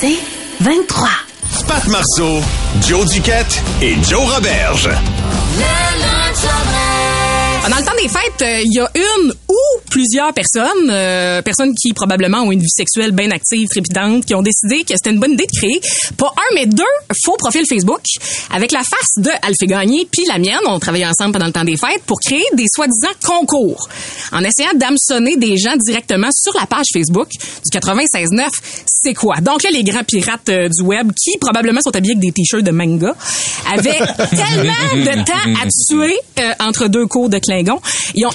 C'est 23. Pat Marceau, Joe Duquette et Joe Roberge. Dans le temps des fêtes, il y a une ou plusieurs personnes, qui probablement ont une vie sexuelle bien active, trépidante, qui ont décidé que c'était une bonne idée de créer pas un mais deux faux profils Facebook avec la face de Alfé Gagné puis la mienne. On travaillait ensemble pendant le temps des fêtes pour créer des soi-disant concours en essayant d'hameçonner des gens directement sur la page Facebook du 96.9. C'est quoi? Donc là, les grands pirates du web qui probablement sont habillés avec des t-shirts de manga avaient tellement de temps à tuer entre deux cours de Klingon. Ils ont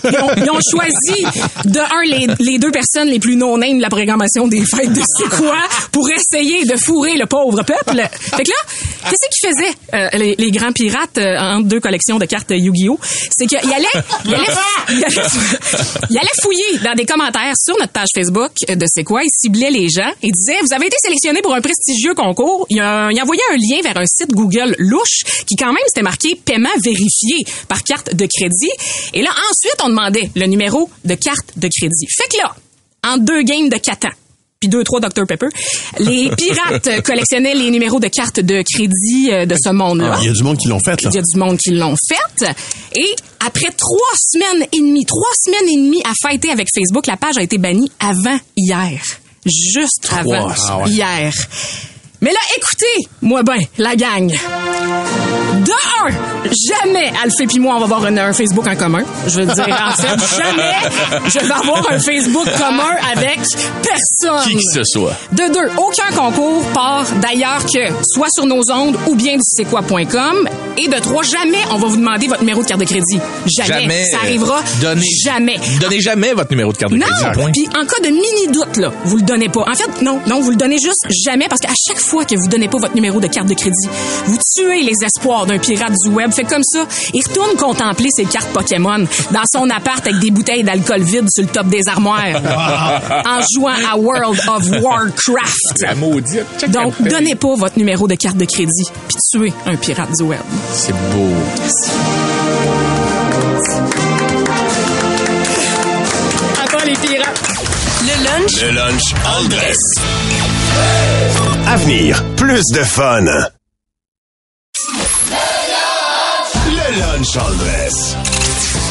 choisi de un, les deux personnes les plus non-name de la programmation des fêtes de C'est quoi pour essayer de fourrer le pauvre peuple. Fait que là, qu'est-ce qu'ils faisaient les grands pirates entre deux collections de cartes Yu-Gi-Oh? C'est qu'ils allaient fouiller dans des commentaires sur notre page Facebook de C'est quoi. Ils ciblaient les gens et disaient: vous avez été sélectionné pour un prestigieux concours. Il envoyait un lien vers un site Google louche qui, quand même, c'était marqué paiement vérifié par carte de crédit. Et là, ensuite, on demandait le numéro de carte de crédit. Fait que là, en deux games de Catan, puis 2-3 Dr. Pepper, les pirates collectionnaient les numéros de cartes de crédit de ce monde-là. Il y a du monde qui l'ont fait, là. Il y a du monde qui l'ont fait. Et après 3 semaines et demie à fêter avec Facebook, la page a été bannie avant hier. Juste avant hier. Mais là, écoutez-moi ben, la gang. De un, jamais Alfé pis moi, on va avoir un Facebook en commun. Je veux dire, en fait, jamais je vais avoir un Facebook commun avec personne. Qui que ce soit. De deux, aucun concours part d'ailleurs que soit sur nos ondes ou bien du c'estquoi.com. Et de trois, jamais on va vous demander votre numéro de carte de crédit. Jamais. Ça arrivera. Donnez jamais votre numéro de carte de crédit. Non, puis en cas de mini-doute, là, vous le donnez pas. En fait, non, vous le donnez juste jamais parce qu'à chaque fois que vous donnez pas votre numéro de carte de crédit, vous tuez les espoirs d'un pirate du web. Fait comme ça, il retourne contempler ses cartes Pokémon dans son appart avec des bouteilles d'alcool vide sur le top des armoires en jouant à World of Warcraft. La maudite. Donc, donnez pas votre numéro de carte de crédit puis tuez un pirate du web. C'est beau. Attends les pirates. Le lunch en dress. Avenir, plus de fun. Le lunch en dress.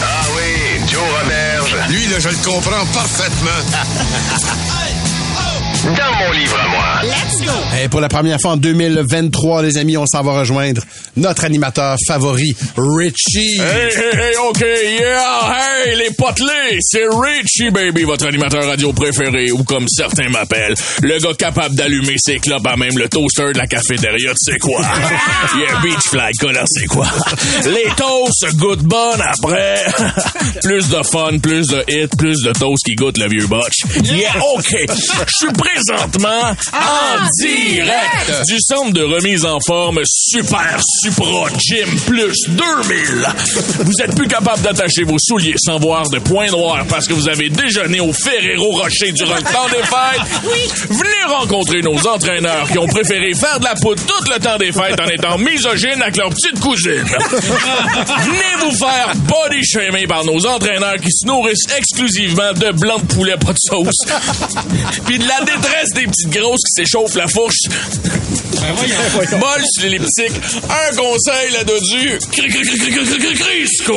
Ah oui, Joe Roberge. Lui, là, je le comprends parfaitement. Dans mon livre à moi. Let's go! Et pour la première fois en 2023, les amis, on s'en va rejoindre notre animateur favori, Richie. Hey, OK, yeah, hey, les potelés, c'est Richie Baby, votre animateur radio préféré, ou comme certains m'appellent, le gars capable d'allumer ses clopes à même le toaster de la cafétéria, tu sais quoi? Yeah, beach flag, color, c'est quoi? Les toasts goûtent bon après. Plus de fun, plus de hits, plus de toasts qui goûtent le vieux botch. Yeah, OK, je suis prêt. Présentement, en direct du centre de remise en forme Super Supra Gym Plus 2000. Vous êtes plus capable d'attacher vos souliers sans voir de point noir parce que vous avez déjeuné au Ferrero Rocher durant le temps des fêtes. Oui. Venez rencontrer nos entraîneurs qui ont préféré faire de la poudre tout le temps des fêtes en étant misogynes avec leur petite cousine. Venez vous faire body shamer par nos entraîneurs qui se nourrissent exclusivement de blanc de poulet pas de sauce. Puis de la détresse des petites grosses qui s'échauffent la fourche. Bol sur l'elliptique. Un conseil, la dodu. Crisco!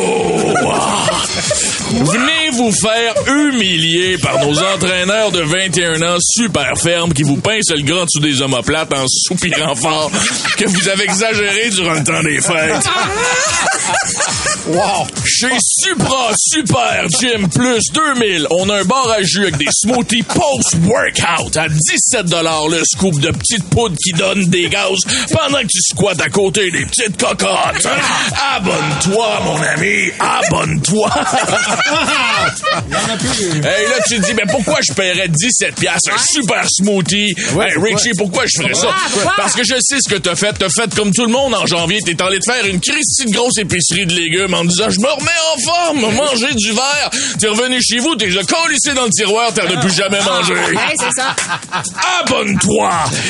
Venez vous faire humilier par nos entraîneurs de 21 ans super fermes qui vous pincent le grand dessous des omoplates en soupirant fort que vous avez exagéré durant le temps des fêtes. Wow! Chez Supra Super Gym Plus 2000, on a un bar à jus avec des smoothies post-workout à 17$ le scoop de petite poudre qui donne des gaz pendant que tu squattes à côté des petites cocottes. Abonne-toi, mon ami, abonne-toi. Hey, là, tu te dis, mais pourquoi je paierais 17$ un super smoothie? Ouais, hey, Richie, pourquoi je ferais ça? Parce que je sais ce que t'as fait. T'as fait comme tout le monde en janvier. T'es allé te faire une crise de grosse épicerie de légumes en disant, je me remets en forme, manger du verre. T'es revenu chez vous, t'es collé dans le tiroir, t'en as plus jamais mangé. Ouais, c'est ça. Abonne-toi. toi.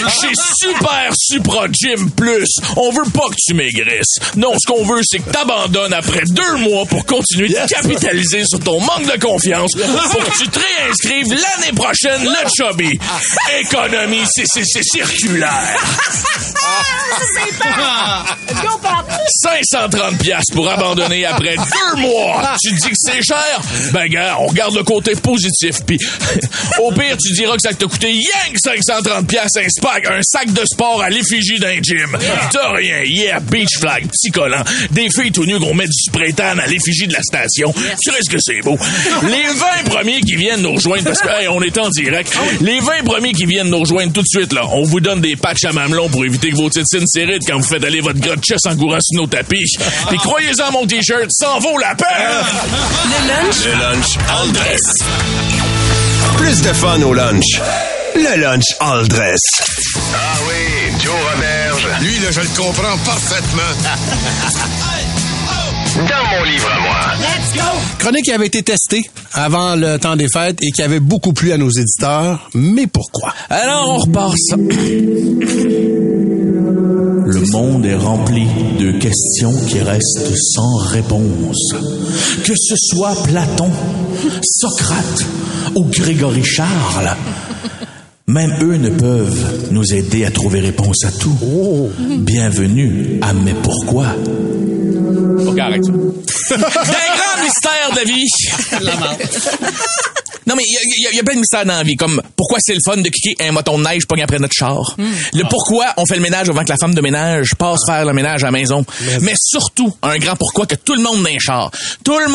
Chez Super Supra Gym Plus, on veut pas que tu maigrisses. Non, ce qu'on veut, c'est que t'abandonnes après 2 mois pour continuer de capitaliser sur ton manque de confiance pour que tu te réinscrives l'année prochaine le chubby. Économie, c'est circulaire. C'est 530$ pour abandonner après 2 mois. Tu dis que c'est cher? Ben gars, on regarde le côté positif. Puis au pire, tu diras que ça t'a coûté yang 530$ un sac de sport à l'effigie d'un gym. T'as rien. Yeah, beach flag, petit collant. Des filles tout nues qu'on met du spray tan à l'effigie de la station. Tu sais ce que c'est beau. Les 20 premiers qui viennent nous rejoindre, parce que hey, on est en direct. Les 20 premiers qui viennent nous rejoindre tout de suite, là, on vous donne des patchs à mamelon pour éviter que vos tétines s'irritent quand vous faites aller votre gras de chest en courant sur nos tapis. Puis croyez-en, mon t-shirt, ça en vaut la peine! Le lunch all dress. Plus de fun au lunch. Le lunch all dress. Ah oui, Joe Roberge. Lui, là, je le comprends parfaitement. Dans mon livre à moi. Let's go! Chronique qui avait été testée avant le temps des fêtes et qui avait beaucoup plu à nos éditeurs. Mais pourquoi? Alors, on repart ça. Le monde est rempli de questions qui restent sans réponse. Que ce soit Platon, Socrate ou Grégory Charles, même eux ne peuvent nous aider à trouver réponse à tout. Oh. Bienvenue à Mais pourquoi? OK, arrête ça. D'un grand mystère de la vie. La mort. Non, mais il y a plein de mystères dans la vie, comme pourquoi c'est le fun de kicker un moton de neige pogne après notre char. Pourquoi on fait le ménage avant que la femme de ménage passe faire le ménage à la maison. Mais surtout, un grand pourquoi que tout le monde dans un char. Tout le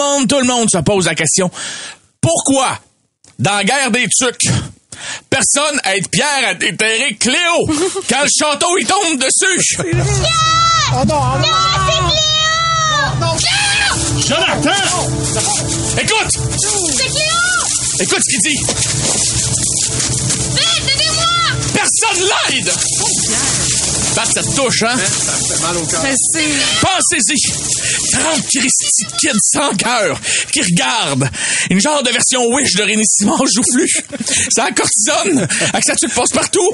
monde se pose la question. Pourquoi, dans la guerre des tuques, personne aide Pierre à déterrer Cléo quand le château il tombe dessus? Pierre! Oh non, c'est Cléo! Jonathan! Écoute! C'est Cléo! Écoute ce qu'il dit! Vite, aidez-moi! Personne l'aide! Oh, Pat, ça te touche, hein? Ça me fait mal au cœur. Pensez-y! 30 Christy kids sans cœur qui regardent une genre de version Wish de Rénissement joufflu. Ça cortisone, avec sa tuque passe partout,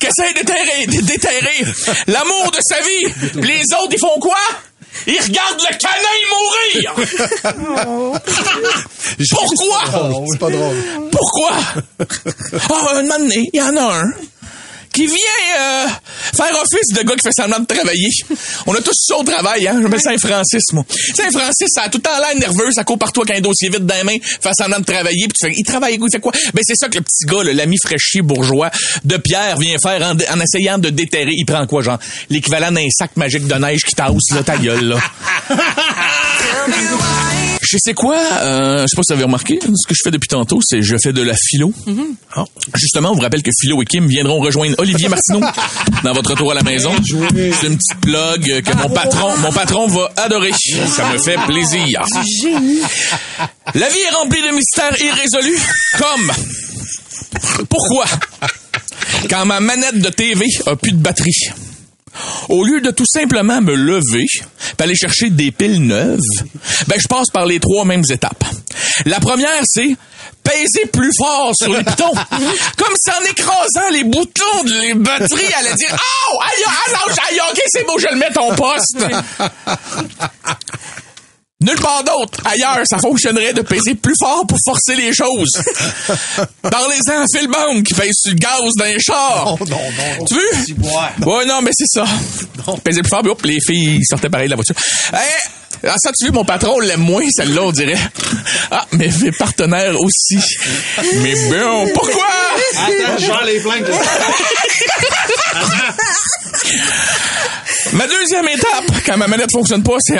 qu'essaie d'éterrer l'amour de sa vie. Puis les autres, ils font quoi? Il regarde le canin mourir! Oh. Pourquoi? C'est pas drôle. Pourquoi? Un moment donné, il y en a un qui vient faire office de gars qui fait semblant de travailler. On a tous ça au travail, hein? Je m'appelle Saint-Francis, moi. Saint-Francis, ça a tout le temps l'air nerveux, ça court partout avec un dossier vide dans les mains, fait semblant de travailler, puis tu fais, il travaille, il fait quoi? Ben, c'est ça que le petit gars, là, l'ami fraîchi bourgeois de Pierre vient faire en essayant de déterrer. Il prend quoi, genre? L'équivalent d'un sac magique de neige qui tasse, là, ta gueule, là. Je sais quoi, je sais pas si vous avez remarqué, ce que je fais depuis tantôt, c'est je fais de la philo. Mm-hmm. Justement, on vous rappelle que Philo et Kim viendront rejoindre Olivier Martineau dans votre retour à la maison. C'est une petite plug que mon patron va adorer. Ça me fait plaisir. C'est génial. La vie est remplie de mystères irrésolus, comme pourquoi quand ma manette de TV a plus de batterie? Au lieu de tout simplement me lever puis aller chercher des piles neuves, ben je passe par les 3 mêmes étapes. La première, c'est peser plus fort sur les pitons, comme si en écrasant les boutons de les batteries, elle allait dire « Oh! Aïe, OK, c'est beau, je le mets ton poste! » Nulle part d'autre, ailleurs, ça fonctionnerait de peser plus fort pour forcer les choses. Parlez-en à Phil Bond qui pèse sur le gaz dans les chars. Non. Tu veux? Ouais, non, mais c'est ça. Non. Peser plus fort, puis hop, les filles sortaient pareil de la voiture. Hey, ça, tu veux, mon patron l'aime moins, celle-là, on dirait. Ah, mais mes partenaires aussi. Mais bon, pourquoi? Attends, je vais les plaindre. Ma deuxième étape, quand ma manette fonctionne pas, c'est...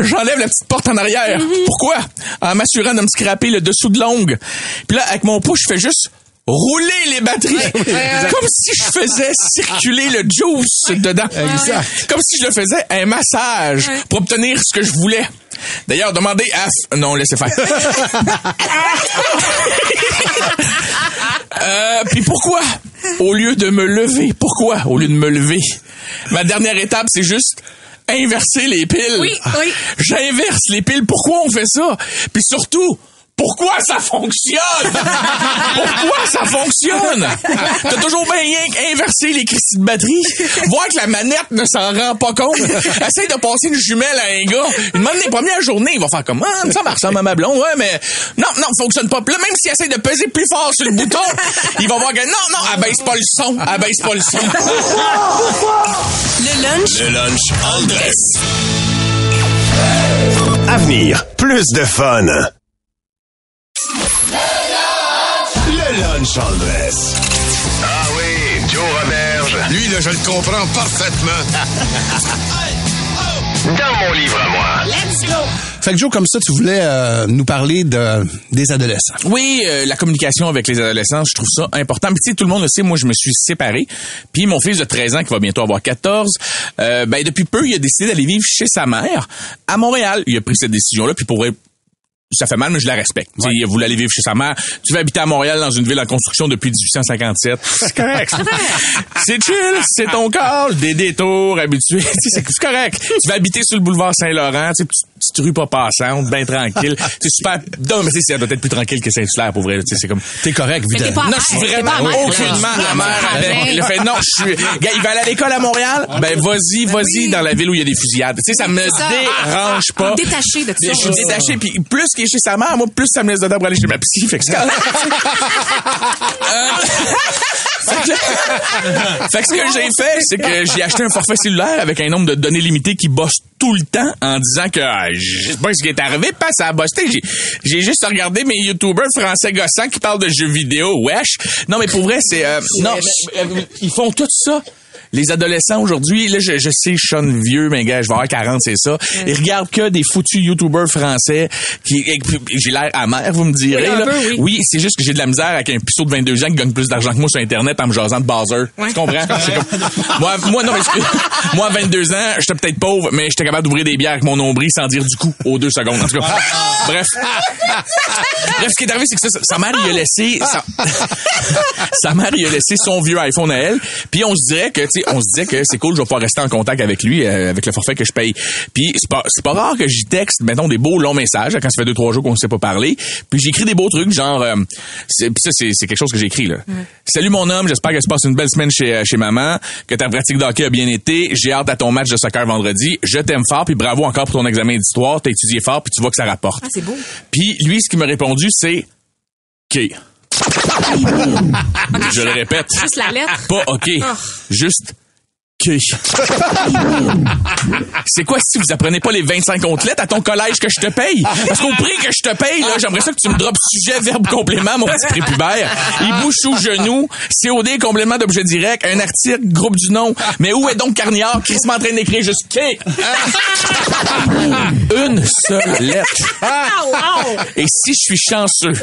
j'enlève la petite porte en arrière. Pourquoi? En m'assurant de me scraper le dessous de l'ongle. Puis là, avec mon pouce, je fais juste rouler les batteries. Comme si je faisais circuler le juice dedans. Exact. Comme si je le faisais un massage pour obtenir ce que je voulais. D'ailleurs, demandez à... Non, laissez faire. Puis pourquoi? Au lieu de me lever, ma dernière étape, c'est juste... inverser les piles. Oui. J'inverse les piles. Pourquoi on fait ça? Puis surtout, Pourquoi ça fonctionne? Pourquoi ça fonctionne? T'as toujours bien rien qu'inversé les crises de batterie. Voir que la manette ne s'en rend pas compte. Essaye de passer une jumelle à un gars. Il demande les premières journées, il va faire comme, ah, ça marche, ma blonde, ouais, mais non, fonctionne pas. Là, même s'il essaie de peser plus fort sur le bouton, il va voir que non, abaisse pas le son. Le lunch, all dress. Avenir, plus de fun. Chandresse. Ah oui, Joe Roberge. Lui, là, je le comprends parfaitement. Dans mon livre à moi. Let's go! Fait que Joe, comme ça, tu voulais nous parler des adolescents. Oui, la communication avec les adolescents, je trouve ça important. Puis tu sais, tout le monde le sait, moi, je me suis séparé. Puis mon fils de 13 ans, qui va bientôt avoir 14, depuis peu, il a décidé d'aller vivre chez sa mère à Montréal. Il a pris cette décision-là, puis pour ça fait mal, mais je la respecte. Ouais. Il voulait aller vivre chez sa mère. Tu veux habiter à Montréal dans une ville en construction depuis 1857. C'est correct. C'est chill, c'est ton corps, des détours habitués. C'est correct. Tu vas habiter sur le boulevard Saint-Laurent, petite rue pas passante, bien tranquille. C'est super. Non, mais ça doit être plus tranquille que Saint-Hilaire, pour vrai. C'est comme, t'es correct, évidemment. Non, je suis vraiment aucunement amère avec le fait. Non, je suis. Gars, il va aller à l'école à Montréal? Ben, vas-y dans la ville où il y a des fusillades. Tu sais, ça me dérange pas. Détaché de tout ça. Je suis détaché, puis plus que chez sa mère, moi, plus ça me laisse dedans pour aller chez ma psy, fait que c'est fait que ce que j'ai fait, c'est que j'ai acheté un forfait cellulaire avec un nombre de données limitées qui bosse tout le temps en disant que je sais pas ce qui est arrivé, pas ça a bossé. J'ai juste regardé mes youtubeurs français gossants qui parlent de jeux vidéo, wesh. Non, mais pour vrai, c'est... ils font tout ça. Les adolescents aujourd'hui, là, je sais, je sonne vieux, mais gars, je vais avoir 40, c'est ça. Ils regardent que des foutus youtubeurs français qui, j'ai l'air amer, vous me direz, oui, là. Peu, oui, c'est juste que j'ai de la misère avec un puceau de 22 ans qui gagne plus d'argent que moi sur Internet en me jasant de buzzer. Oui. Tu comprends? Moi, à 22 ans, j'étais peut-être pauvre, mais j'étais capable d'ouvrir des bières avec mon nombril sans dire du coup aux 2 secondes. En tout cas. Bref, ce qui est arrivé, c'est que sa mère, il a laissé, sa mère, il a laissé son vieux iPhone à elle. Puis on se dirait que, tu sais, on se disait que c'est cool, je vais pouvoir rester en contact avec lui, avec le forfait que je paye. Puis c'est pas rare que j'y texte, mettons, des beaux longs messages, quand ça fait 2-3 jours qu'on ne s'est pas parlé. Puis j'écris des beaux trucs, genre, puis ça, c'est quelque chose que j'écris, là. Ouais. Salut mon homme, j'espère que tu passes une belle semaine chez maman, que ta pratique de hockey a bien été, j'ai hâte à ton match de soccer vendredi, je t'aime fort, puis bravo encore pour ton examen d'histoire, t'as étudié fort, puis tu vois que ça rapporte. Ah, c'est beau. Puis lui, ce qu'il m'a répondu, c'est « OK ». Je le répète. Juste la lettre. Pas OK. Oh. Juste que. C'est quoi si vous apprenez pas les 25 autres lettres à ton collège que je te paye? Parce qu'au prix que je te paye, là, j'aimerais ça que tu me droppes sujet, verbe, complément, mon petit prépubère. Il bouche sous genou. COD, complément d'objet direct. Un article, groupe du nom. Mais où est donc Carniard? Chris m'en train d'écrire juste que. Une seule lettre. Et si je suis chanceux,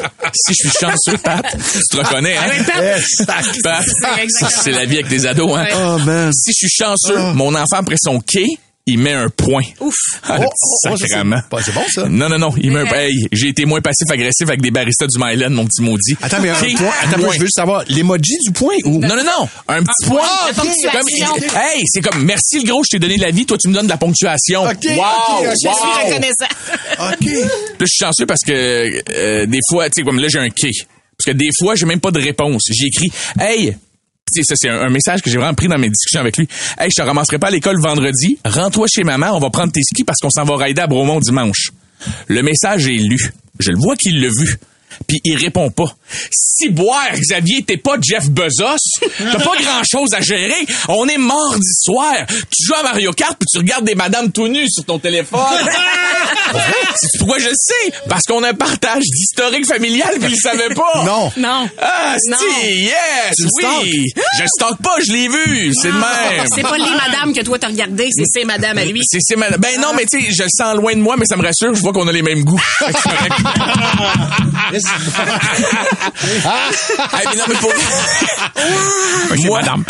Pat, tu te reconnais, hein? Pat, c'est la vie avec des ados, hein? Oh, man. Si je suis chanceux, mon enfant, après son quai, il met un point. Ouf! Ah, sacrément. C'est bon, ça? Non. Il met un point. Hey, j'ai été moins passif-agressif avec des baristas du Myland, mon petit maudit. Attends, mais un point. Attends, moi, je veux juste savoir, l'emoji du point ou? Non. Un petit point. Hey, c'est comme, merci le gros, je t'ai donné de la vie, toi, tu me donnes de la ponctuation. Okay, wow! Je suis reconnaissant. OK. Là, je suis chanceux parce que, des fois, tu sais, comme là, j'ai un quai. Parce que des fois, j'ai même pas de réponse. J'écris, hey, ça, c'est un message que j'ai vraiment pris dans mes discussions avec lui. « Hey, je te ramasserai pas à l'école vendredi. Rends-toi chez maman, on va prendre tes skis parce qu'on s'en va rider à Bromont dimanche. » Le message est lu. Je le vois qu'il l'a vu. Puis il répond pas. Si boire, Xavier, t'es pas Jeff Bezos. T'as pas grand-chose à gérer. On est mardi soir. Tu joues à Mario Kart puis tu regardes des madames tout nues sur ton téléphone. C'est pourquoi je le sais. Parce qu'on a un partage d'historique familial puis il savait pas. Non. Ah, si, yes, oui. Je stalk pas, je l'ai vu. C'est le même. C'est pas les madames que toi t'as regardé, c'est ses madames à lui. C'est ses madames. Ben non, mais tu sais, je le sens loin de moi, mais ça me rassure. Je vois qu'on a les mêmes goûts. Ah, mais non, mais pour vous. Moi, madame.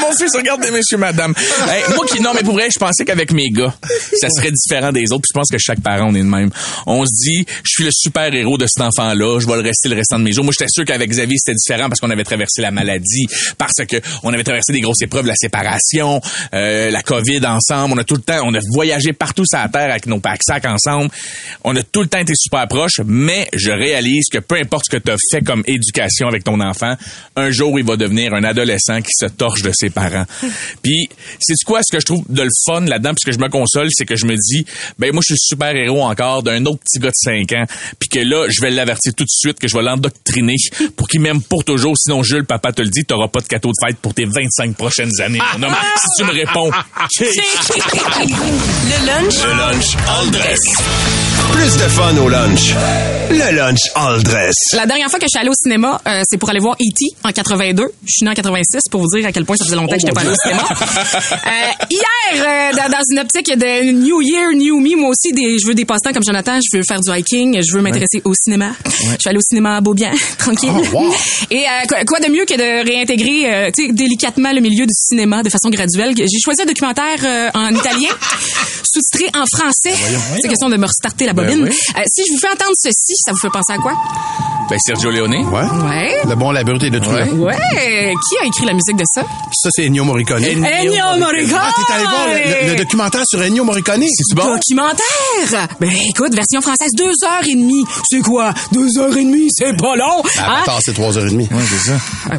Mon fils regarde des messieurs, madame. Hey, moi qui, non, mais pour vrai, je pensais qu'avec mes gars, ça serait différent des autres. Puis je pense que chaque parent, on est de même. On se dit, je suis le super héros de cet enfant-là. Je vais le rester le restant de mes jours. Moi, j'étais sûr qu'avec Xavier, c'était différent parce qu'on avait traversé la maladie, parce que on avait traversé des grosses épreuves, la séparation, la COVID ensemble. On a tout le temps, on a voyagé partout sur la terre avec nos pack-sacs ensemble. On a tout le temps été super proches, mais je réalise que peu importe ce que tu as fait comme éducation avec ton enfant, un jour, il va devenir un adolescent qui se torche de ses parents. Puis, c'est-tu quoi ce que je trouve de le fun là-dedans, puisque je me console, c'est que je me dis, ben moi, je suis le super-héros encore d'un autre petit gars de 5 ans, puis que là, je vais l'avertir tout de suite, que je vais l'endoctriner pour qu'il m'aime pour toujours. Sinon, Jules, papa te le dit, t'auras pas de cadeau de fête pour tes 25 prochaines années, mon homme. Si tu me réponds. Le lunch all dress. Plus de fun au lunch. Le lunch all dress. La dernière fois que je suis allée au cinéma, c'est pour aller voir E.T. en 82. Je suis née en 86 pour vous dire à quel point ça faisait longtemps que j'étais pas allée au cinéma. Hier, dans une optique de New Year, New Me, moi aussi, je veux des passe-temps comme Jonathan, je veux faire du hiking, je veux m'intéresser au cinéma. Ouais. Je suis allée au cinéma à Beaubien, tranquille. Oh, wow. Et quoi de mieux que de réintégrer délicatement le milieu du cinéma de façon graduelle. J'ai choisi un documentaire en italien, sous-titré en français. C'est question de me restarter la bobine. Oui. Si je vous fais entendre ceci, ça vous fait penser à quoi? Ben Sergio Leone. Ouais. Le bon, la brute et le truand. Ouais. Qui a écrit la musique de ça? Ça, c'est Ennio Morricone. Ennio Morricone! Ah, t'es allé voir le documentaire sur Ennio Morricone. C'est bon? Documentaire! Ben écoute, version française, 2h30. C'est quoi? 2h30, c'est pas long! Ben, Avatar, c'est 3h30. Ouais, c'est ça. Ah,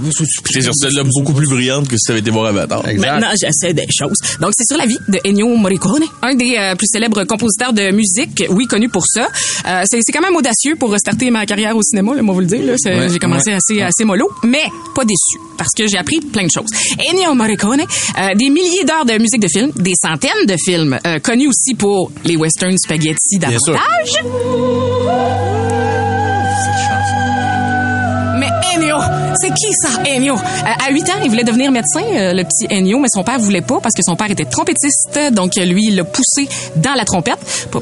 c'est sur celle-là beaucoup plus brillante que si t'avais été voir Avatar. Exact. Maintenant, j'essaie des choses. Donc, c'est sur la vie de Ennio Morricone, un des plus célèbres compositeurs de musique, oui, connu pour ça. C'est quand même audacieux pour restarter ma carrière au cinéma, là, moi vous le dire. Là, j'ai commencé assez mollo, mais pas déçu, parce que j'ai appris plein de choses. Ennio Morricone, des milliers d'heures de musique de films, des centaines de films, connus aussi pour les western spaghetti d'avantage. Mais Ennio, c'est qui ça, Ennio? À 8 ans, il voulait devenir médecin, le petit Ennio, mais son père voulait pas parce que son père était trompettiste. Donc, lui, il l'a poussé dans la trompette.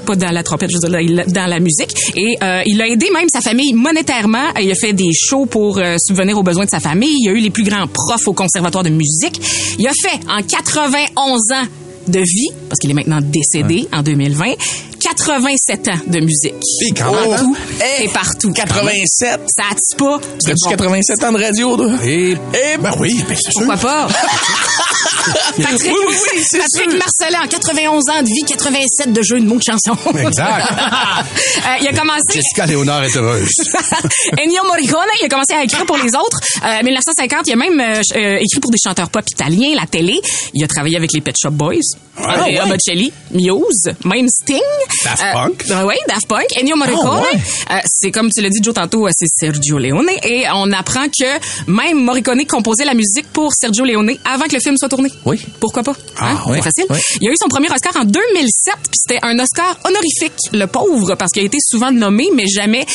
Pas dans la trompette, je veux dire, dans la musique. Et il a aidé même sa famille monétairement. Il a fait des shows pour subvenir aux besoins de sa famille. Il a eu les plus grands profs au conservatoire de musique. Il a fait, en 91 ans de vie, parce qu'il est maintenant décédé en 2020... 87 ans de musique. Et quand même. Partout, hey, et partout. 87? Ça attise pas. Serais-tu 87 ans de radio, toi? Et ben oui, ben c'est sûr. Pourquoi pas? Patrick, oui, c'est Patrick Marcelin, 91 ans de vie, 87 de jeux de mots de chansons. Exact. Il a commencé... Jessica Léonard est heureuse. Ennio Morricone, il a commencé à écrire pour les autres. En 1950, il a même écrit pour des chanteurs pop italiens, la télé. Il a travaillé avec les Pet Shop Boys. Andrea Bocelli, Muse, même Sting. Daft Punk. Oui, Daft Punk. Ennio Morricone. C'est comme tu l'as dit, Joe, tantôt, c'est Sergio Leone. Et on apprend que même Morricone composait la musique pour Sergio Leone avant que le film soit tourné. Oui. Pourquoi pas? Hein? Ah, oui. C'est facile. Oui. Il a eu son premier Oscar en 2007, puis c'était un Oscar honorifique, le pauvre, parce qu'il a été souvent nommé, mais jamais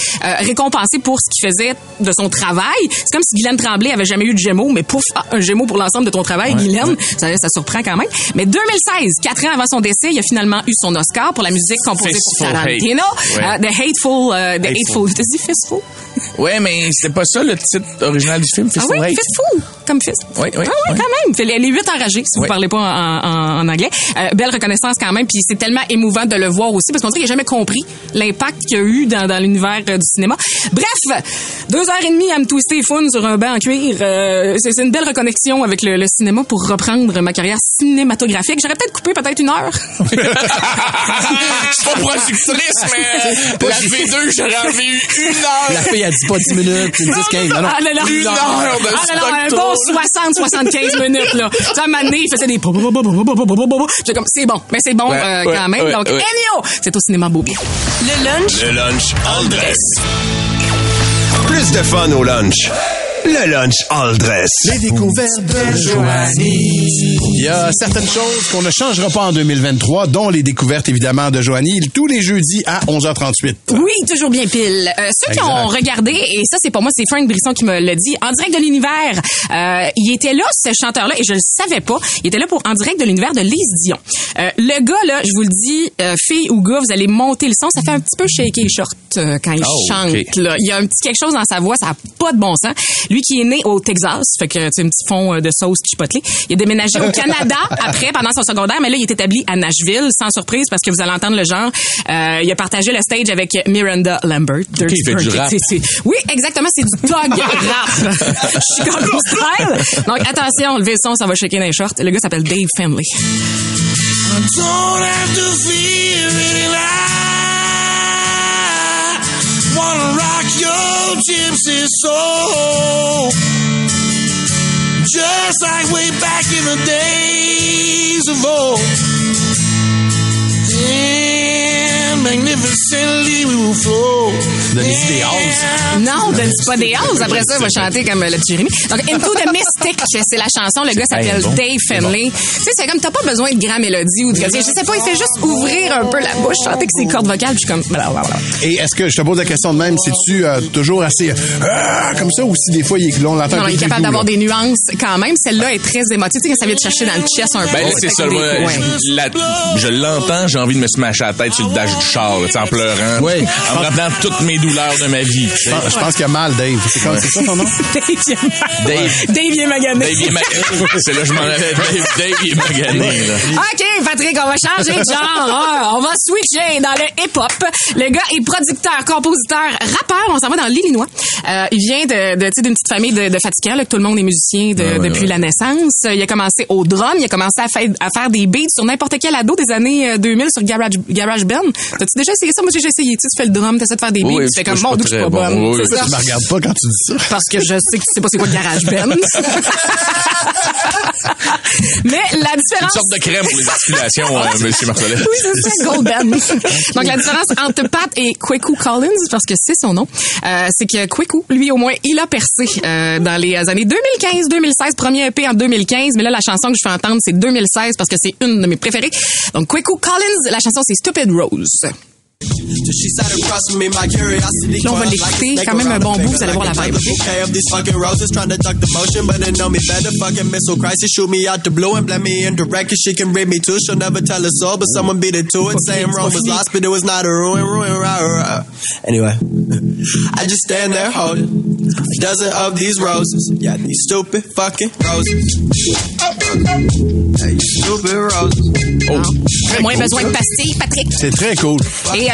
récompensé pour ce qu'il faisait de son travail. C'est comme si Guylaine Tremblay avait jamais eu de Gémeaux, mais pouf, un Gémeaux pour l'ensemble de ton travail, oui, Guylaine. Oui. Ça surprend quand même. Mais 2016, 4 ans avant son décès, il a finalement eu son Oscar pour la musique composée pour Tarantino. The Hateful. T'as dit Fistful? Ouais, mais c'était pas ça le titre original du film, Fistful. Ah oui, Fistful, comme fist. Oui. Ah oui, quand même. Les 8 enragés, si vous parlez pas en anglais. Belle reconnaissance quand même, puis c'est tellement émouvant de le voir aussi, parce qu'on dirait qu'il n'a jamais compris l'impact qu'il y a eu dans l'univers du cinéma. Bref, 2h30 à me twister les founes sur un banc en cuir. C'est une belle reconnexion avec le cinéma pour reprendre ma carrière cinématographique. J'aurais peut-être coupé une heure. Je suis pas productrice, mais la fille 2, j'aurais envie une heure. La fille, elle dit pas 10 minutes, elle dit 15. Non, non. Une heure de stock. Un bon 60-75 minutes, là. Tu vois, à un moment donné, il faisait des... J'étais comme, c'est bon. Mais c'est bon quand même. Donc, Ennio, c'est au cinéma Beaubien. Le lunch all dress. Plus de fun au lunch. Le lunch all dress. Les découvertes de Joanie. Il y a certaines choses qu'on ne changera pas en 2023, dont les découvertes évidemment de Joanie, tous les jeudis à 11h38. Oui, toujours bien pile. Ceux exact. Qui ont regardé, et ça c'est pas moi, c'est Frank Brisson qui me l'a dit, En direct de l'univers, il était là, ce chanteur-là, et je le savais pas, il était là pour En direct de l'univers de Lise Dion. Le gars, là, je vous le dis, fille ou gars, vous allez monter le son, ça fait un petit peu shaker les shorts quand il chante. Okay. Là. Il y a un petit quelque chose dans sa voix, ça n'a pas de bon sens. Lui qui est né au Texas, fait que tu un petit fond de sauce chipotlée. Il a déménagé au Canada après, pendant son secondaire, mais là, il est établi à Nashville, sans surprise, parce que vous allez entendre le genre. Il a partagé le stage avec Miranda Lambert. Okay, il fait du rap. Oui, exactement, c'est du dog rap. Je suis comme style. Donc, attention, levez le son, ça va shaker dans les shorts. Le gars s'appelle Dave Finley. I don't have to fear any lie. Wanna rock your gypsy soul, just like way back in the days of old. And magnificently we will flow. Donnez-y des hauses. Non, donnez-y pas des hauses. Après ça, on va chanter comme le Jérémy. Donc, Into the Mystic, c'est la chanson. Le gars s'appelle Dave Finley. Bon. Tu sais, c'est comme, t'as pas besoin de grand mélodie ou de... Je sais pas, il fait juste ouvrir un peu la bouche, chanter avec ses cordes vocales, puis comme... Et est-ce que, je te pose la question de même, c'est-tu toujours assez... comme ça, ou si des fois, on l'entend... Non, il est capable d'avoir des nuances quand même. Celle-là est très émotive. Tu sais, quand ça vient de chercher dans le chest un peu. Ben là, c'est ça, moi, je l'entends, j'ai envie de me smasher la tête sur le dash du char, en pleurant. Oui. En me rappelant toutes mes douleurs de ma vie. Je pense qu'il y a mal, Dave. C'est ça ton nom? Dave, il est magané. C'est là que je m'en avais. Dave, il est magané. OK, Patrick, on va changer de genre. On va switcher dans le hip-hop. Le gars est producteur, compositeur, rappeur. On s'en va dans l'Illinois. Il vient d'une petite famille de fatigants, là, que tout le monde est musicien depuis la naissance. Il a commencé au drum. Il a commencé à faire des beats sur n'importe quel ado des années 2000 sur GarageBand. T'as-tu déjà essayé ça? Moi, j'ai essayé. Tu fais le drum, t'essaies de faire des beats. Oui, tu fais comme mon doux, je suis pas bonne. Bon, oui, tu me regardes pas quand tu dis ça. Parce que je sais que tu sais pas c'est quoi le GarageBand. Mais la différence. Une sorte de crème pour les articulations, monsieur Marcellet. Oui, c'est ça, Gold Band. Donc, la différence entre Pat et Kweku Collins, parce que c'est son nom, c'est que Kweku, lui, au moins, il a percé dans les années 2015-2016, premier EP en 2015. Mais là, la chanson que je fais entendre, c'est 2016 parce que c'est une de mes préférées. Donc, Kweku Collins, la chanson, c'est Stupid Rose. Là, on va l'écouter quand même un bon bout, vous allez voir la vibe. Anyway, I just stand there holding a dozen of these roses. Yeah, these stupid fucking roses. Stupid roses. Oh, moins besoin de pastilles, Patrick. C'est très cool. Et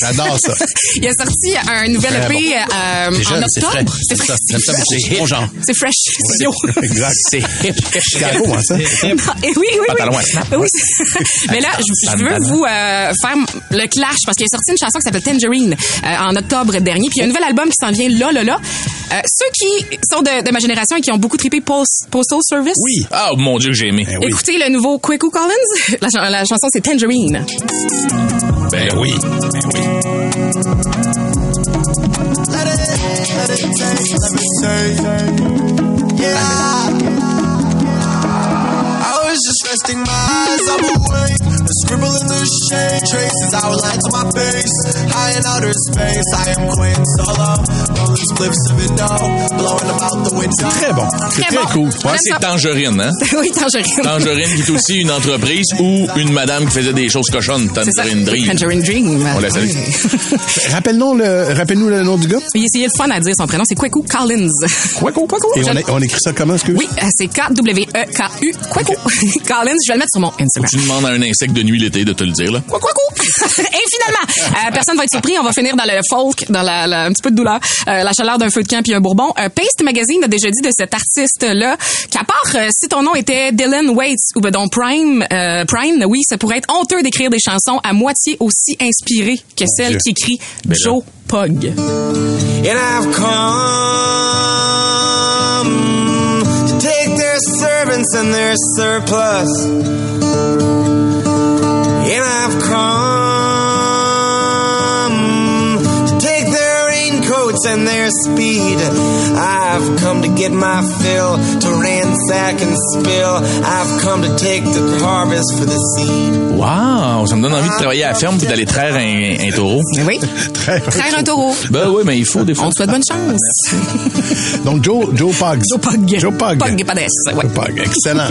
j'adore ça. Il a sorti un nouvel EP en octobre. C'est fresh. C'est mon genre. C'est fresh. Exact. C'est hip. Chicago, moi, ça. Oui. Mais là, je veux vous faire le clash parce qu'il a sorti une chanson qui s'appelle Tangerine en octobre dernier. Puis il y a un nouvel album qui s'en vient là. Ceux qui sont de ma génération et qui ont beaucoup trippé Postal Service. Oui. Ah, oh, mon Dieu, j'ai aimé. Ben, oui. Écoutez le nouveau Kweku Collins. La chanson, c'est Tangerine. Ben oui. I was just resting my eyes on the way. The scribble in the shade traces outlines my face. High in outer space, I am Quinn Solo. Rolling spliffs of it all, blowing them out the window. C'est très bon. C'est très cool. Ouais, c'est Tangerine, hein? Oui, Tangerine. Tangerine, qui est aussi une entreprise ou une madame qui faisait des choses cochonnes. Tangerine Dream. Tangerine Dream. On la salue. Rappelle-nous le nom du gars. Il essayait le fun à dire son prénom. C'est Kweku Collins. Kweku. Et on écrit ça comment, excuse? Oui, c'est K-W-E-K-U. Kweku. Okay. Collins, je vais le mettre sur mon Instagram. Tu demandes à un insecte de nuit l'été de te le dire, là. Kweku. Et finalement, personne va être surpris. On va finir dans le folk, dans un petit peu de douleur. La chaleur d'un feu de camp puis un bourbon. Paste Magazine a déjà dit de cet artiste-là qu'à part si ton nom était Dylan Waits ou ben donc Prime, oui, ça pourrait être honteux d'écrire des chansons à moitié aussi inspirées que celle qu'écrit Joe Pug. And I've come to take their servants and their surplus. And I've come to take their raincoats and in their speed. I've come to get my fill, to ransack and spill. I've come to take the harvest for the seed. Wow, ça me donne envie de travailler à la ferme et d'aller traire un taureau. Oui, traire un taureau. Ben oui, mais il faut des fois. On te souhaite bonne chance. Donc, Joe Pug. Joe Pug. Joe Pug. Pug, pas d'S. Joe Pug, excellent.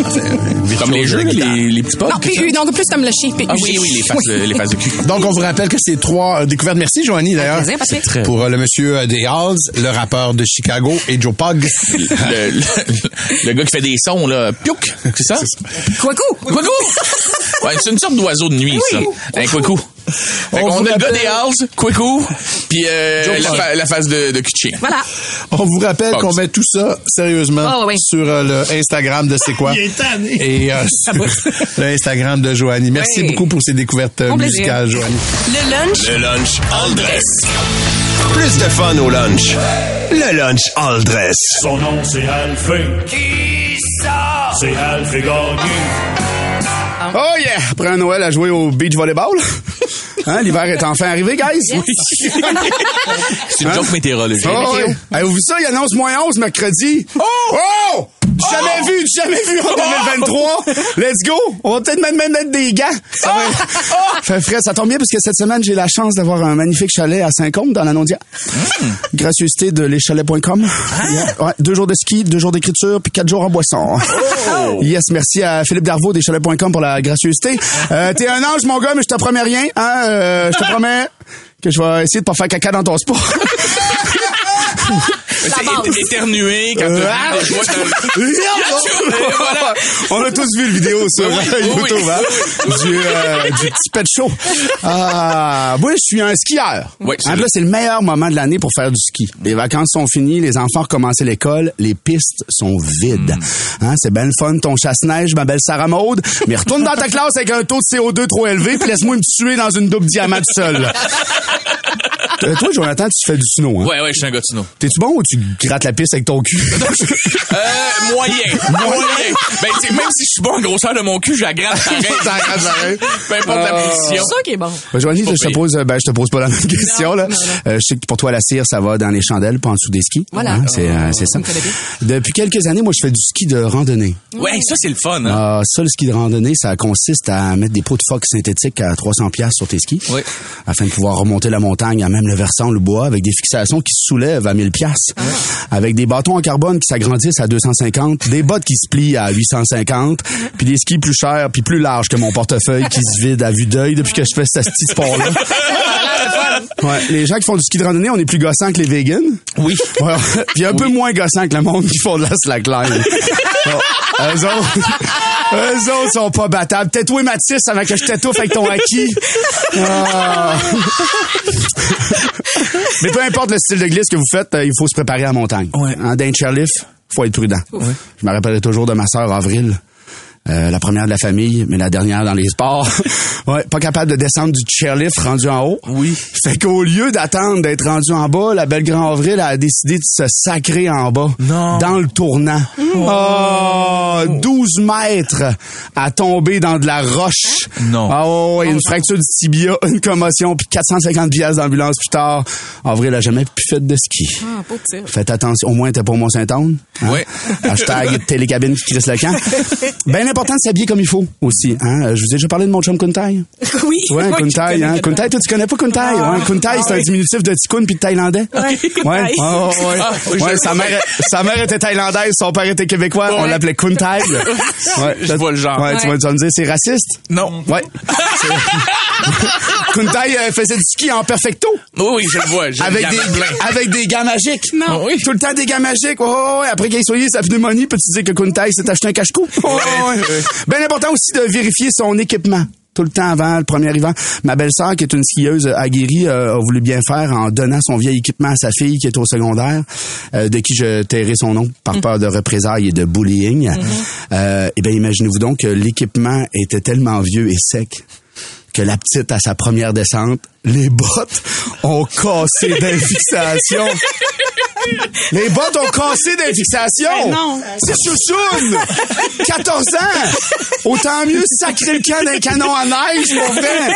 Comme les jeux, les petits pugs. Non, plus comme le chien. Ah oui, oui, les faces de cul. Donc, on vous rappelle que c'est 3 découvertes. Merci, Joanie, d'ailleurs. Pour le monsieur des Halls, le rappeur de Chicago et Joe Pug. Le gars qui fait des sons, là. Piouk, c'est ça? Kweku! Kweku! Ouais, c'est une sorte d'oiseau de nuit, oui. Ça. Un Kweku. On a le gars des Halls, Kweku, puis la face de Kuchi. Voilà. On vous rappelle qu'on met tout ça, sérieusement, sur le Instagram de C'est quoi? Il est tanné. Et le Instagram de Joanie. Merci beaucoup pour ces découvertes musicales, Joanie. Le lunch, all dress. Plus de fun au lunch. Le lunch, all dress. Son nom, c'est Alfé. Qui ça? C'est Alfé Gordy. Oh yeah! Après un Noël à jouer au beach volleyball. Hein, l'hiver est enfin arrivé, guys? Oui. C'est une joke météorologique. Oh, oui. Avez-vous vu ça? Il annonce -11 mercredi. Oh! Oh! Jamais vu en 2023. Let's go. On va peut-être même mettre des gants. Fait frais, ça tombe bien parce que cette semaine, j'ai la chance d'avoir un magnifique chalet à Saint-Côme dans la Nondia. Gracieuseté de leschalets.com. Yeah. Ouais, 2 jours de ski, 2 jours d'écriture, puis 4 jours en boisson. Oh. Yes, merci à Philippe Darvaux des chalets.com pour la gracieuseté. T'es un ange, mon gars, mais je te promets rien. Hein? Je te promets que je vais essayer de pas faire caca dans ton sport. C'est éternué quand voilà. On a tous vu le vidéo sur YouTube du petit pet show. Moi, je suis un skieur. Oui, là, c'est le meilleur moment de l'année pour faire du ski. Les vacances sont finies, les enfants ont commencé l'école, les pistes sont vides. Hein, c'est ben le fun, ton chasse-neige, ma belle Sarah Maude. Mais retourne dans ta classe avec un taux de CO2 trop élevé puis laisse-moi me tuer dans une double diamant tout seul. Toi, Jonathan, tu fais du snow, hein? Ouais, je suis un gars de snow. T'es-tu bon ou tu grattes la piste avec ton cul? Moyen. Ben, tu sais, même si je suis bon en grosseur de mon cul, je la gratte pareil. Peu importe la position. C'est ça qui est bon. Ben, Joanie, je te pose pas la même question, non, là. Je sais que pour toi, la cire, ça va dans les chandelles, pas en dessous des skis. Voilà. Hein, c'est ça. Depuis quelques années, moi, je fais du ski de randonnée. Ouais, ça, c'est le fun, hein? Ça, le ski de randonnée, ça consiste à mettre des pots de phoque synthétiques à 300$ sur tes skis. Oui. Afin de pouvoir remonter la montagne à même le versant, le bois, avec des fixations qui se soulèvent à 1000$, avec des bâtons en carbone qui s'agrandissent à 250, des bottes qui se plient à 850, puis des skis plus chers, puis plus larges que mon portefeuille qui se vide à vue d'œil depuis que je fais ce petit sport-là. Ouais, les gens qui font du ski de randonnée, on est plus gossants que les vegans. Oui. Ouais, puis un peu moins gossants que le monde qui font de la slackline. Eux autres sont pas battables. Tétouer Matisse avant que je t'étouffe avec ton haki. Mais peu importe le style de glisse que vous faites, il faut se préparer à la montagne. Ouais. En d'un chairlift, faut être prudent. Ouais. Je me rappellerai toujours de ma sœur Avril. La première de la famille, mais la dernière dans les sports. Ouais, pas capable de descendre du chairlift rendu en haut. Oui. Fait qu'au lieu d'attendre d'être rendu en bas, la belle grand Avril a décidé de se sacrer en bas. Non. Dans le tournant. Oh, 12 mètres à tomber dans de la roche. Non. Oh, une fracture du tibia, une commotion, puis 450$ d'ambulance plus tard. Avril a jamais plus fait de ski. Ah, pas de tir. Faites attention. Au moins, t'es pour Mont-Saint-Anne. Hein? Oui. Hashtag télécabine qui crisse le camp. Ben, c'est important de s'habiller comme il faut aussi. Hein? Je vous ai déjà parlé de mon chum Kuntai. Oui. Ouais, Kuntai. Hein? Kuntai, toi, tu connais pas Kuntai? Ah, ouais, Kuntai, c'est un diminutif de Tikkun puis de Thaïlandais. Okay. Ouais. Oh, ouais. Ah, ouais, sa mère était thaïlandaise, son père était québécois. Ouais. On l'appelait Kuntai. Ouais. Je vois le genre. Ouais, tu vas me dire, c'est raciste? Non. Ouais. Kuntai faisait du ski en perfecto. Oui, je le vois. Avec des gants magiques. Non. Oui. Tout le temps des gants magiques. Oh, après qu'il soigne sa pneumonie, peux-tu dire que Kuntai s'est acheté un cache-cou? Ben, important aussi de vérifier son équipement. Tout le temps avant, le premier arrivant. Ma belle-sœur, qui est une skieuse aguerrie, a voulu bien faire en donnant son vieil équipement à sa fille qui est au secondaire, de qui je tairai son nom par peur de représailles et de bullying. Eh bien, imaginez-vous donc que l'équipement était tellement vieux et sec que la petite, à sa première descente, les bottes ont cassé d'infixation. Les bottes ont cassé des fixations. Non. C'est chouchoune. 14 ans. Autant mieux sacrer le camp d'un canon à neige, mon frère.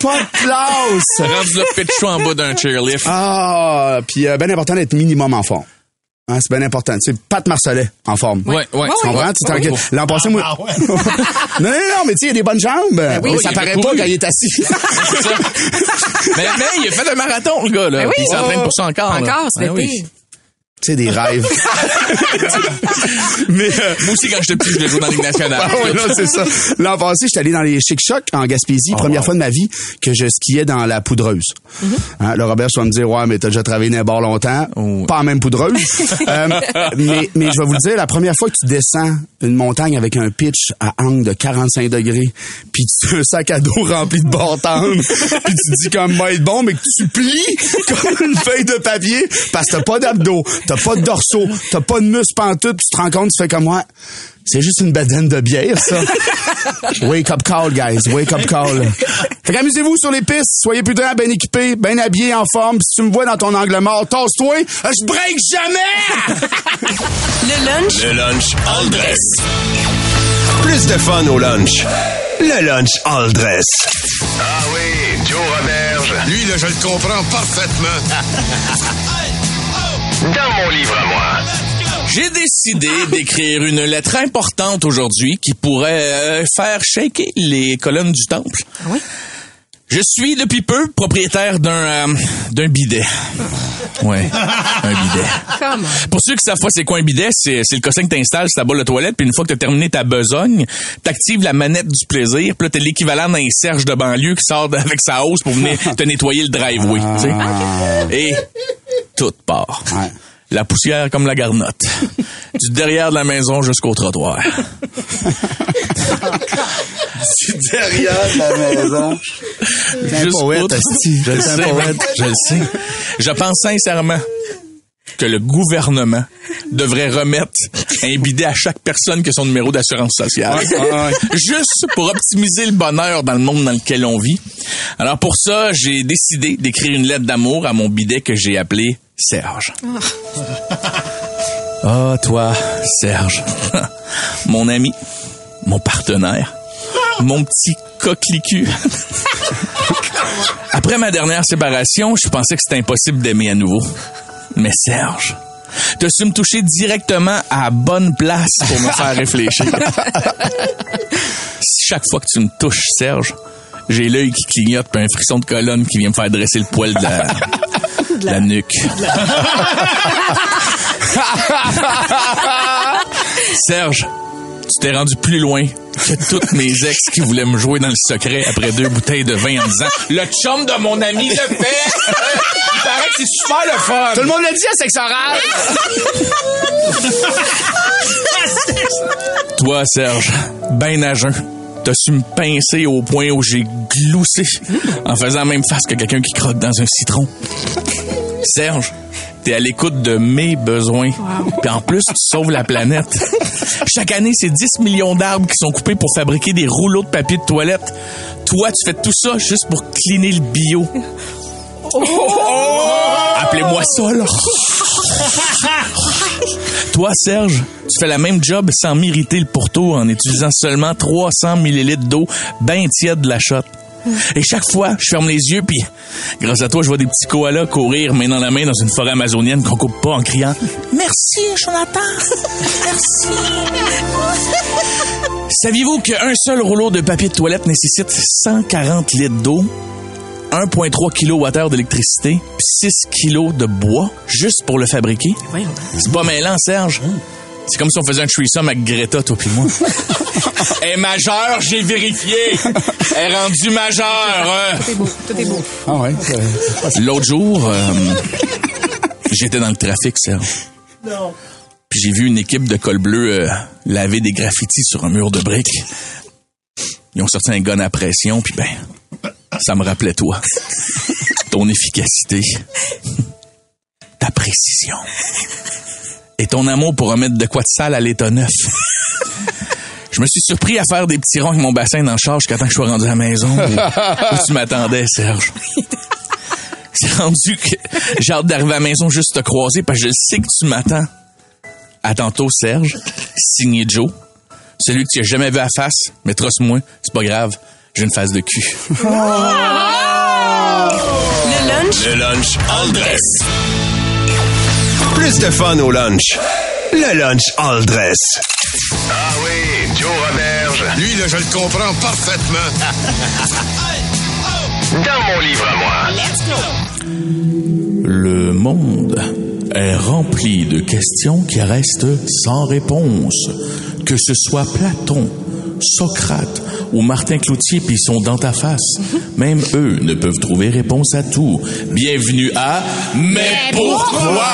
Pas de classe. Rendu le pitchou en bas d'un chairlift. Ah, puis bien important d'être minimum en forme. Hein, c'est bien important. Tu sais, Pat Marcelet en forme. Ouais, ouais. Tu comprends? Tu t'inquiètes. L'an passé, moi. Ah, ouais. non, mais tu sais, il a des bonnes jambes. Ben oui, ça paraît pas quand il est assis. mais il a fait un marathon, le gars, là. Ben oui. Il s'entraîne pour ça encore. Encore, c'est l'été. Oui. Tu sais, des rêves. Mais, moi aussi, quand j'étais petit, je le jouais dans la Ligue nationale. Ah ouais, non, c'est ça. L'an passé, j'étais allé dans les Chic Chocs en Gaspésie. Première fois de ma vie que je skiais dans la poudreuse. Hein, le Robert, tu vas me dire, ouais, mais t'as déjà travaillé dans un bar longtemps. Oh. Pas en même poudreuse. mais je vais vous le dire, la première fois que tu descends une montagne avec un pitch à angle de 45 degrés, puis tu as un sac à dos rempli de barres tendres, puis tu dis comme va être bon, mais que tu plies comme une feuille de papier parce que t'as pas d'abdos. T'as pas de dorsaux, t'as pas de muscles pantoute, tu te rends compte, tu fais comme moi. C'est juste une bedaine de bière, ça. Wake up call, guys. Wake up call. Fait qu'amusez-vous sur les pistes. Soyez prudents, bien équipés, bien habillés, en forme. Si tu me vois dans ton angle mort, tasse-toi. Je break jamais! Le lunch, all dress. Plus de fun au lunch. Le lunch, all dress. Ah oui, Joe Roberge. Lui, là, je le comprends parfaitement. Dans mon livre à moi. J'ai décidé d'écrire une lettre importante aujourd'hui qui pourrait faire shaker les colonnes du temple. Oui. Je suis depuis peu propriétaire d'un bidet. Ouais, un bidet. Comment? Pour ceux qui savent pas c'est quoi un bidet, c'est le cossin que t'installes sur ta bolle de toilette, puis une fois que t'as terminé ta besogne, t'actives la manette du plaisir, puis là t'as l'équivalent d'un serge de banlieue qui sort avec sa hausse pour venir te nettoyer le driveway. Tu sais? Et tout part. Ouais. La poussière comme la garnotte. Du derrière de la maison jusqu'au trottoir. Du derrière de la maison. Je le sais. Je pense sincèrement que le gouvernement devrait remettre un bidet à chaque personne qui a son numéro d'assurance sociale. Juste pour optimiser le bonheur dans le monde dans lequel on vit. Alors pour ça, j'ai décidé d'écrire une lettre d'amour à mon bidet que j'ai appelé Serge. Oh, toi, Serge. Mon ami, mon partenaire, mon petit coquelicu. Après ma dernière séparation, je pensais que c'était impossible d'aimer à nouveau. Mais Serge, t'as su me toucher directement à la bonne place pour me faire réfléchir. Chaque fois que tu me touches, Serge, j'ai l'œil qui clignote puis un frisson de colonne qui vient me faire dresser le poil de la nuque. Serge, tu t'es rendu plus loin que toutes mes ex qui voulaient me jouer dans le secret après 2 bouteilles de vin en disant « Le chum de mon ami le fait! » Il paraît que c'est super le fun! Tout le monde le dit à sexe oral! Toi, Serge, ben à jeun, t'as su me pincer au point où j'ai gloussé en faisant la même face que quelqu'un qui croque dans un citron. Serge, t'es à l'écoute de mes besoins. Wow. Puis en plus, tu sauves la planète. Chaque année, c'est 10 millions d'arbres qui sont coupés pour fabriquer des rouleaux de papier de toilette. Toi, tu fais tout ça juste pour cleaner le bio. Oh! Appelez-moi ça, là. Toi, Serge, tu fais la même job sans mériter le pourtour en utilisant seulement 300 millilitres d'eau bien tiède de la chotte. Et chaque fois, je ferme les yeux, puis grâce à toi, je vois des petits koalas courir main dans la main dans une forêt amazonienne qu'on coupe pas en criant « Merci, Jonathan! Merci! » Saviez-vous qu'un seul rouleau de papier de toilette nécessite 140 litres d'eau, 1,3 kWh d'électricité, puis 6 kg de bois juste pour le fabriquer? C'est pas mêlant, Serge. C'est comme si on faisait un threesome avec Greta, toi pis moi. Elle est majeure, j'ai vérifié. Elle est rendue majeure. Tout est beau. Ah ouais. L'autre jour, j'étais dans le trafic, Serge. Non. Puis j'ai vu une équipe de col bleu laver des graffitis sur un mur de briques. Ils ont sorti un gun à pression, puis ben, ça me rappelait toi. Ton efficacité. Ta précision. Et ton amour pour remettre de quoi de sale à l'état neuf. Je me suis surpris à faire des petits ronds avec mon bassin dans le char jusqu'à temps que je sois rendu à la maison où tu m'attendais, Serge. C'est rendu que j'ai hâte d'arriver à la maison juste te croiser parce que je sais que tu m'attends. À tantôt, Serge, signé Joe. Celui que tu n'as jamais vu à face, mais trosse-moi, c'est pas grave, j'ai une face de cul. Oh! Le lunch, all dress. Plus de fun au lunch. Le lunch all dress. Ah oui, Joe Roberge. Lui, là, je le comprends parfaitement. Dans mon livre à moi. Let's go. Le monde est rempli de questions qui restent sans réponse. Que ce soit Platon, Socrate ou Martin Cloutier, puis ils sont dans ta face. Même eux ne peuvent trouver réponse à tout. Bienvenue à Mais pourquoi?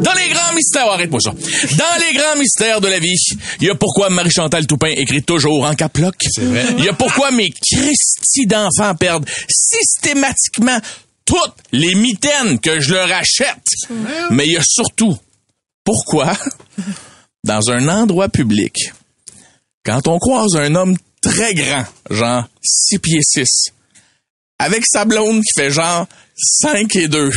Dans les grands mystères, arrête-moi ça. Dans les grands mystères de la vie, il y a pourquoi Marie-Chantal Toupin écrit toujours en caploc. C'est vrai. Il y a pourquoi mes Christy d'enfants perdent systématiquement toutes les mitaines que je leur achète. Mais il y a surtout pourquoi, dans un endroit public, quand on croise un homme très grand, genre 6 pieds 6, avec sa blonde qui fait genre 5 et 2,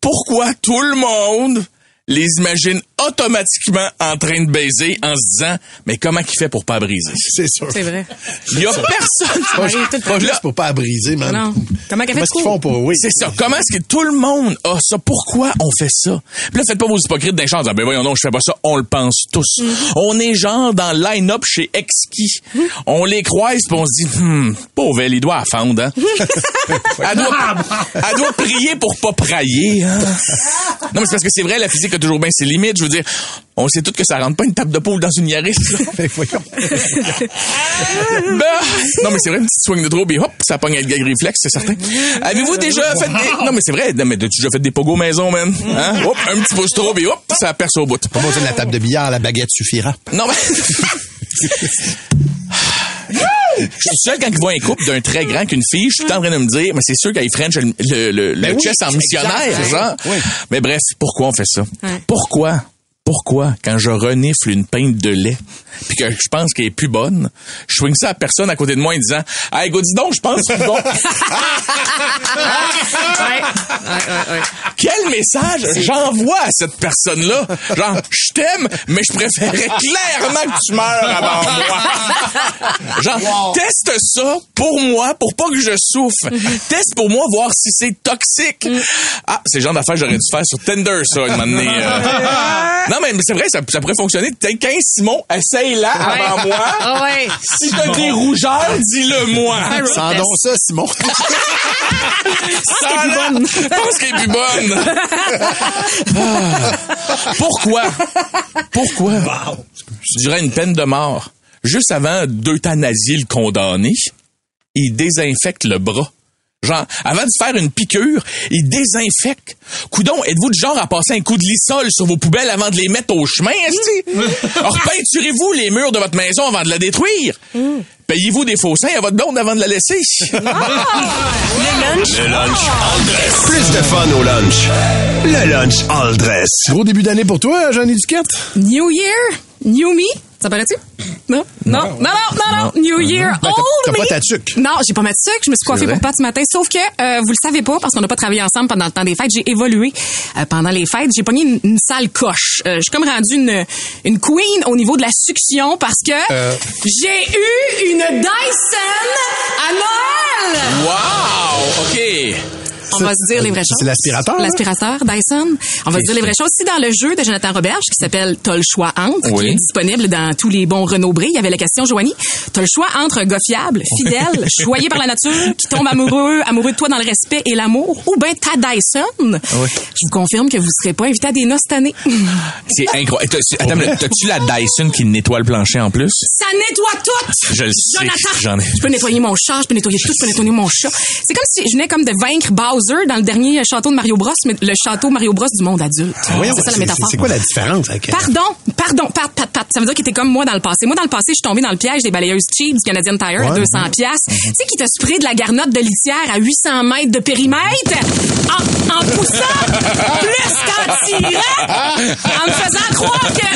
pourquoi tout le monde les imagine automatiquement en train de baiser en se disant « Mais comment qu'il fait pour pas briser? » C'est sûr. C'est vrai. Il y a personne. Pas juste pour pas briser, man. Non. Comment qu'elle fait qu'ils font pour... Oui. C'est ça. Comment est-ce que tout le monde a ça? Pourquoi on fait ça? Puis là, faites pas vos hypocrites d'un chant en disant « Ben voyons non, je fais pas ça. » On le pense tous. Mm-hmm. On est genre dans le line-up chez Exquis. Mm-hmm. On les croise puis on se dit « pauvre, elle doit à fendre, hein? Elle doit prier pour pas prailler, hein? » Non, mais c'est parce que c'est vrai, la physique a toujours bien ses limites. Je veux dire, on sait tous que ça rentre pas une table de poule dans une Yaris. Non, mais c'est vrai, une petite swing de trop, et hop, ça pogne le gag réflexe, c'est certain. Avez-vous déjà fait des... Non, mais c'est vrai, mais t'as-tu déjà fait des pogos maison, man? Hein? Hop, un petit pouce trop, et hop, ça perce au bout. Pas besoin de la table de billard, la baguette suffira. Non, mais... Je suis seul quand ils voient un couple d'un très grand qu'une fille, je suis en train de me dire, mais c'est sûr qu'elle French le chess en missionnaire, exact, genre. Oui. Mais bref, pourquoi on fait ça? Ouais. Pourquoi, quand je renifle une pinte de lait, puis que je pense qu'elle est plus bonne, je swing ça à personne à côté de moi en disant « Hey, go, dis donc, je pense que c'est plus bon. » ouais. Quel message j'envoie à cette personne-là? Genre, je t'aime, mais je préférerais clairement que tu meurs avant moi. Genre, teste ça pour moi, pour pas que je souffre. Teste pour moi, voir si c'est toxique. Ah, c'est le genre d'affaire que j'aurais dû faire sur Tinder, ça, à un moment donné. Non, mais c'est vrai, ça pourrait fonctionner. T'es 15 Simon, essaye-la avant moi. Oh, ouais. Si t'as des rougeurs, dis-le-moi. Sans don ça, Simon. Je pense qu'elle est plus bonne. Pourquoi? Wow. Je dirais une peine de mort. Juste avant d'euthanasier le condamné, il désinfecte le bras. Genre, avant de faire une piqûre, il désinfecte. Coudon, êtes-vous du genre à passer un coup de lissol sur vos poubelles avant de les mettre au chemin, est-ce-t-il? Or, peinturez-vous les murs de votre maison avant de la détruire. Payez-vous des faux seins à votre blonde avant de la laisser. Oh! Le lunch all dress. Plus de fun au lunch. Le lunch all dress. Gros début d'année pour toi, Jeannie Duquette? New year, new me. Ça paraît-tu? Non. New Year, old me. T'as pas ta tuque. Non, j'ai pas ma tuque. Je me suis coiffée pour Pat ce matin. Sauf que vous le savez pas parce qu'on n'a pas travaillé ensemble pendant le temps des fêtes. J'ai évolué pendant les fêtes. J'ai pogné une sale coche. Je suis comme rendue une queen au niveau de la succion parce que j'ai eu une Dyson à Noël. Wow! OK. On va se dire les vraies choses. C'est l'aspirateur. L'aspirateur, Dyson. On va se dire les vraies choses. C'est dans le jeu de Jonathan Roberge qui s'appelle T'as le choix entre, qui est disponible dans tous les bons Renaud-Bré. Il y avait la question, Joanie. T'as le choix entre un gars fiable, fidèle, choyé par la nature, qui tombe amoureux de toi dans le respect et l'amour, ou ben ta Dyson. Oui. Je vous confirme que vous serez pas invité à des noces cette année. C'est incroyable. Attends, t'as-tu la Dyson qui nettoie le plancher en plus? Ça nettoie tout! Je le sais. Jonathan, j'en ai. Je peux nettoyer mon chat, je peux nettoyer tout, je peux nettoyer mon chat. C'est comme si je venais comme de vaincre dans le dernier château de Mario Bros, mais le château Mario Bros du monde adulte. Ah, c'est ça la métaphore. C'est quoi la différence? Okay. Pardon, Pat. Ça veut dire qu'il était comme moi dans le passé. Moi, dans le passé, je suis tombée dans le piège des balayeuses cheap du Canadian Tire à 200 piastres. Tu sais qui t'a sprayé de la garnotte de litière à 800 mètres de périmètre en poussant plus délirant en me faisant croire que,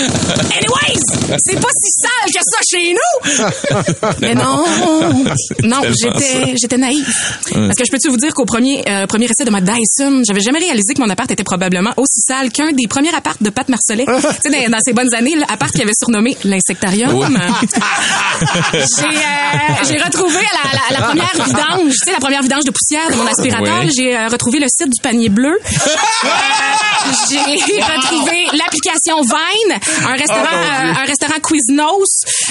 anyways, c'est pas si sage que ça chez nous. Mais non, non, j'étais naïve. Parce que je peux-tu vous dire qu'au premier essai de ma Dyson, j'avais jamais réalisé que mon appart était probablement aussi sale qu'un des premiers apparts de Pat Marceau. Tu sais, dans ses bonnes années, l'appart qu'il avait surnommé l'insectarium. Ouais. J'ai retrouvé la première vidange, tu sais, la première vidange de poussière de mon aspirateur. Ouais. J'ai retrouvé le site du panier bleu. J'ai retrouvé l'application Vine, un restaurant Quiznos,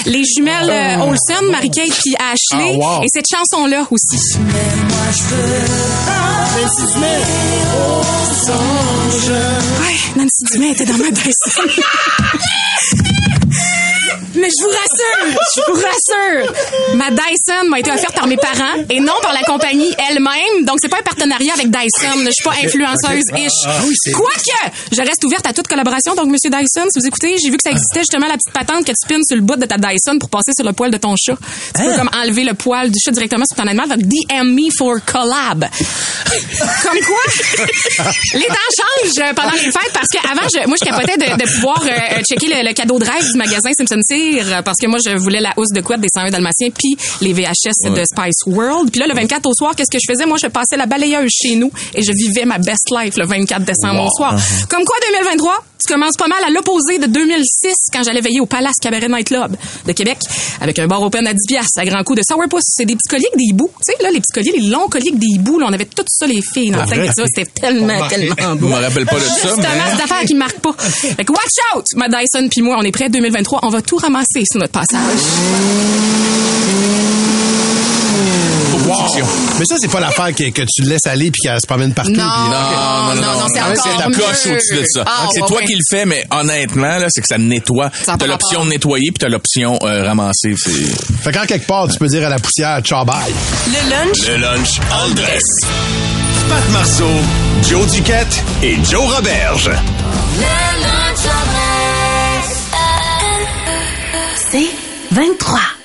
les jumelles Olsen, Marie-Kate puis Ashley, et cette chanson-là aussi. Mais moi, je veux Nancy Dumais était dans ma Dyson. Mais je vous rassure, ma Dyson m'a été offerte par mes parents et non par la compagnie elle-même. Donc, c'est pas un partenariat avec Dyson. Je suis pas influenceuse-ish. Quoique, je reste ouverte à toute collaboration. Donc, monsieur Dyson, si vous écoutez, j'ai vu que ça existait justement la petite patente que tu pines sur le bout de ta Dyson pour passer sur le poil de ton chat. Tu peux comme enlever le poil du chat directement sur ton animal. Donc, DM me for collab. Comme quoi, les temps changent pendant les fêtes parce qu'avant, moi, je capotais de pouvoir checker le cadeau de rêve du magasin Simpson Tire parce que moi, je voulais la housse de couette des 101 Dalmatiens puis les VHS de Spice World. Puis là, le 24 au soir, qu'est-ce que je faisais? Moi, je passais la balayeuse chez nous et je vivais ma best life le 24 décembre au soir. Comme quoi, 2023, tu commences pas mal à l'opposé de 2006 quand j'allais veiller au Palace Cabaret Night Club de Québec avec un bar open à 10 piastres à grands coups de sourpuss. C'est des petits colliers avec des hiboux. Tu sais, là, les petits colliers, les longs colliers avec des hiboux. Là, on avait tout ça, les filles. Dans le temps, c'était tellement beau. Je me rappelle pas de ça. Justement, cette affaire qui marque pas. Fait que watch out! Ma Dyson puis moi, on est prêts. 2023, on va tout ramasser sur notre passage. Wow. Mais ça, c'est pas l'affaire que tu laisses aller puis qu'elle se promène partout. Non, c'est la coche au-dessus de ça. C'est toi qui le fais, mais honnêtement, là, c'est que ça nettoie. Ça t'as l'option de nettoyer puis t'as l'option ramasser. Fait qu'en quelque part, tu peux dire à la poussière, ciao, bye. Le lunch, all dress. Pat Marceau, Joe Duquette et Joe Roberge. Le lunch, all dress. C'est 23.